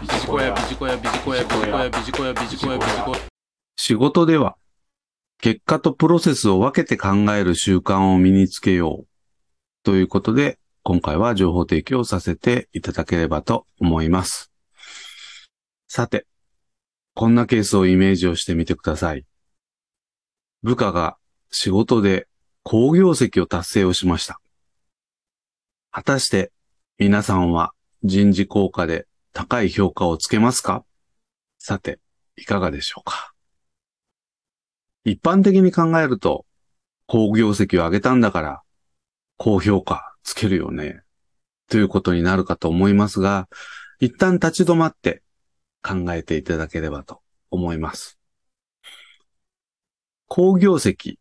仕事では、結果とプロセスを分けて考える習慣を身につけようということで、今回は情報提供させていただければと思います。さて、こんなケースをイメージをしてみてください。部下が仕事で好業績を達成をしました。果たして皆さんは人事効果で高い評価をつけますか？さて、いかがでしょうか。一般的に考えると、好業績を上げたんだから、高評価つけるよね、ということになるかと思いますが、一旦立ち止まって考えていただければと思います。好業績、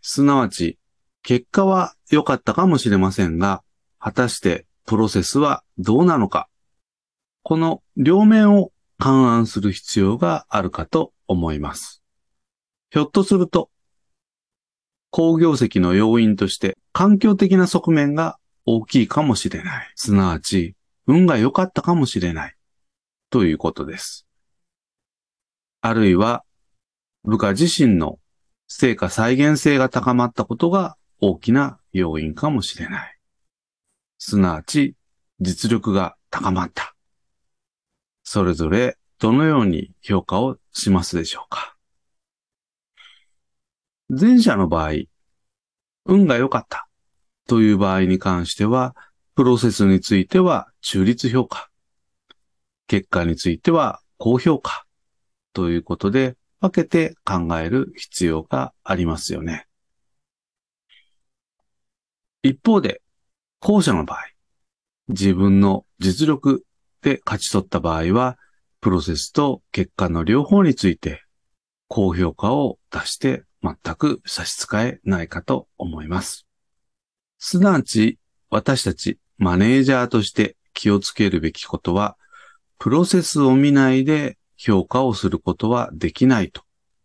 すなわち、結果は良かったかもしれませんが、果たしてプロセスはどうなのか、この両面を勘案する必要があるかと思います。ひょっとすると、好業績の要因として環境的な側面が大きいかもしれない。すなわち、運が良かったかもしれない。ということです。あるいは、部下自身の成果再現性が高まったことが大きな要因かもしれない。すなわち、実力が高まった。それぞれどのように評価をしますでしょうか。前者の場合、運が良かったという場合に関しては、プロセスについては中立評価、結果については高評価ということで分けて考える必要がありますよね。一方で、後者の場合、自分の実力で勝ち取った場合は、プロセスと結果の両方について、高評価を出して全く差し支えないかと思います。すなわち、私たちマネージャーとして気をつけるべきことは、プロセスを見ないで評価をすることはできないと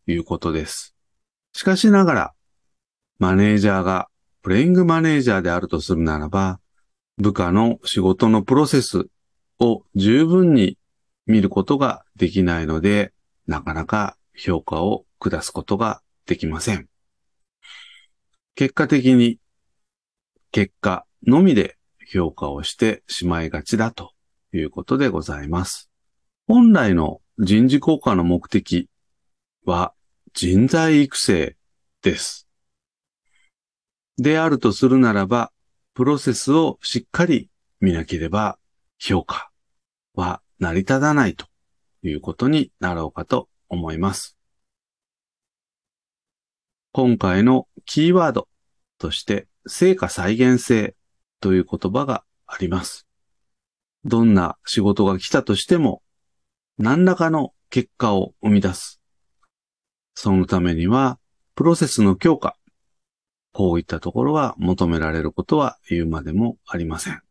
いうことです。しかしながら、マネージャーがプレイングマネージャーであるとするならば、部下の仕事のプロセスを十分に見ることができないので、なかなか評価を下すことができません。結果的に結果のみで評価をしてしまいがちだということでございます。本来の人事効果の目的は人材育成です。であるとするならば、プロセスをしっかり見なければ評価は成り立たないということになろうかと思います。今回のキーワードとして成果再現性という言葉があります。どんな仕事が来たとしても何らかの結果を生み出す。そのためにはプロセスの強化、こういったところは求められることは言うまでもありません。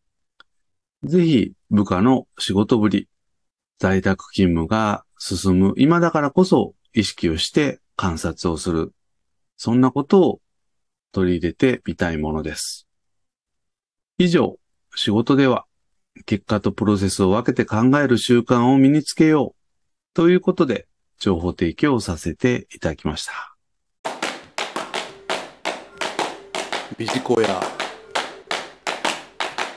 ぜひ部下の仕事ぶり、在宅勤務が進む今だからこそ意識をして観察をする。そんなことを取り入れてみたいものです。以上、仕事では結果とプロセスを分けて考える習慣を身につけようということで情報提供をさせていただきました。ビジコヤ。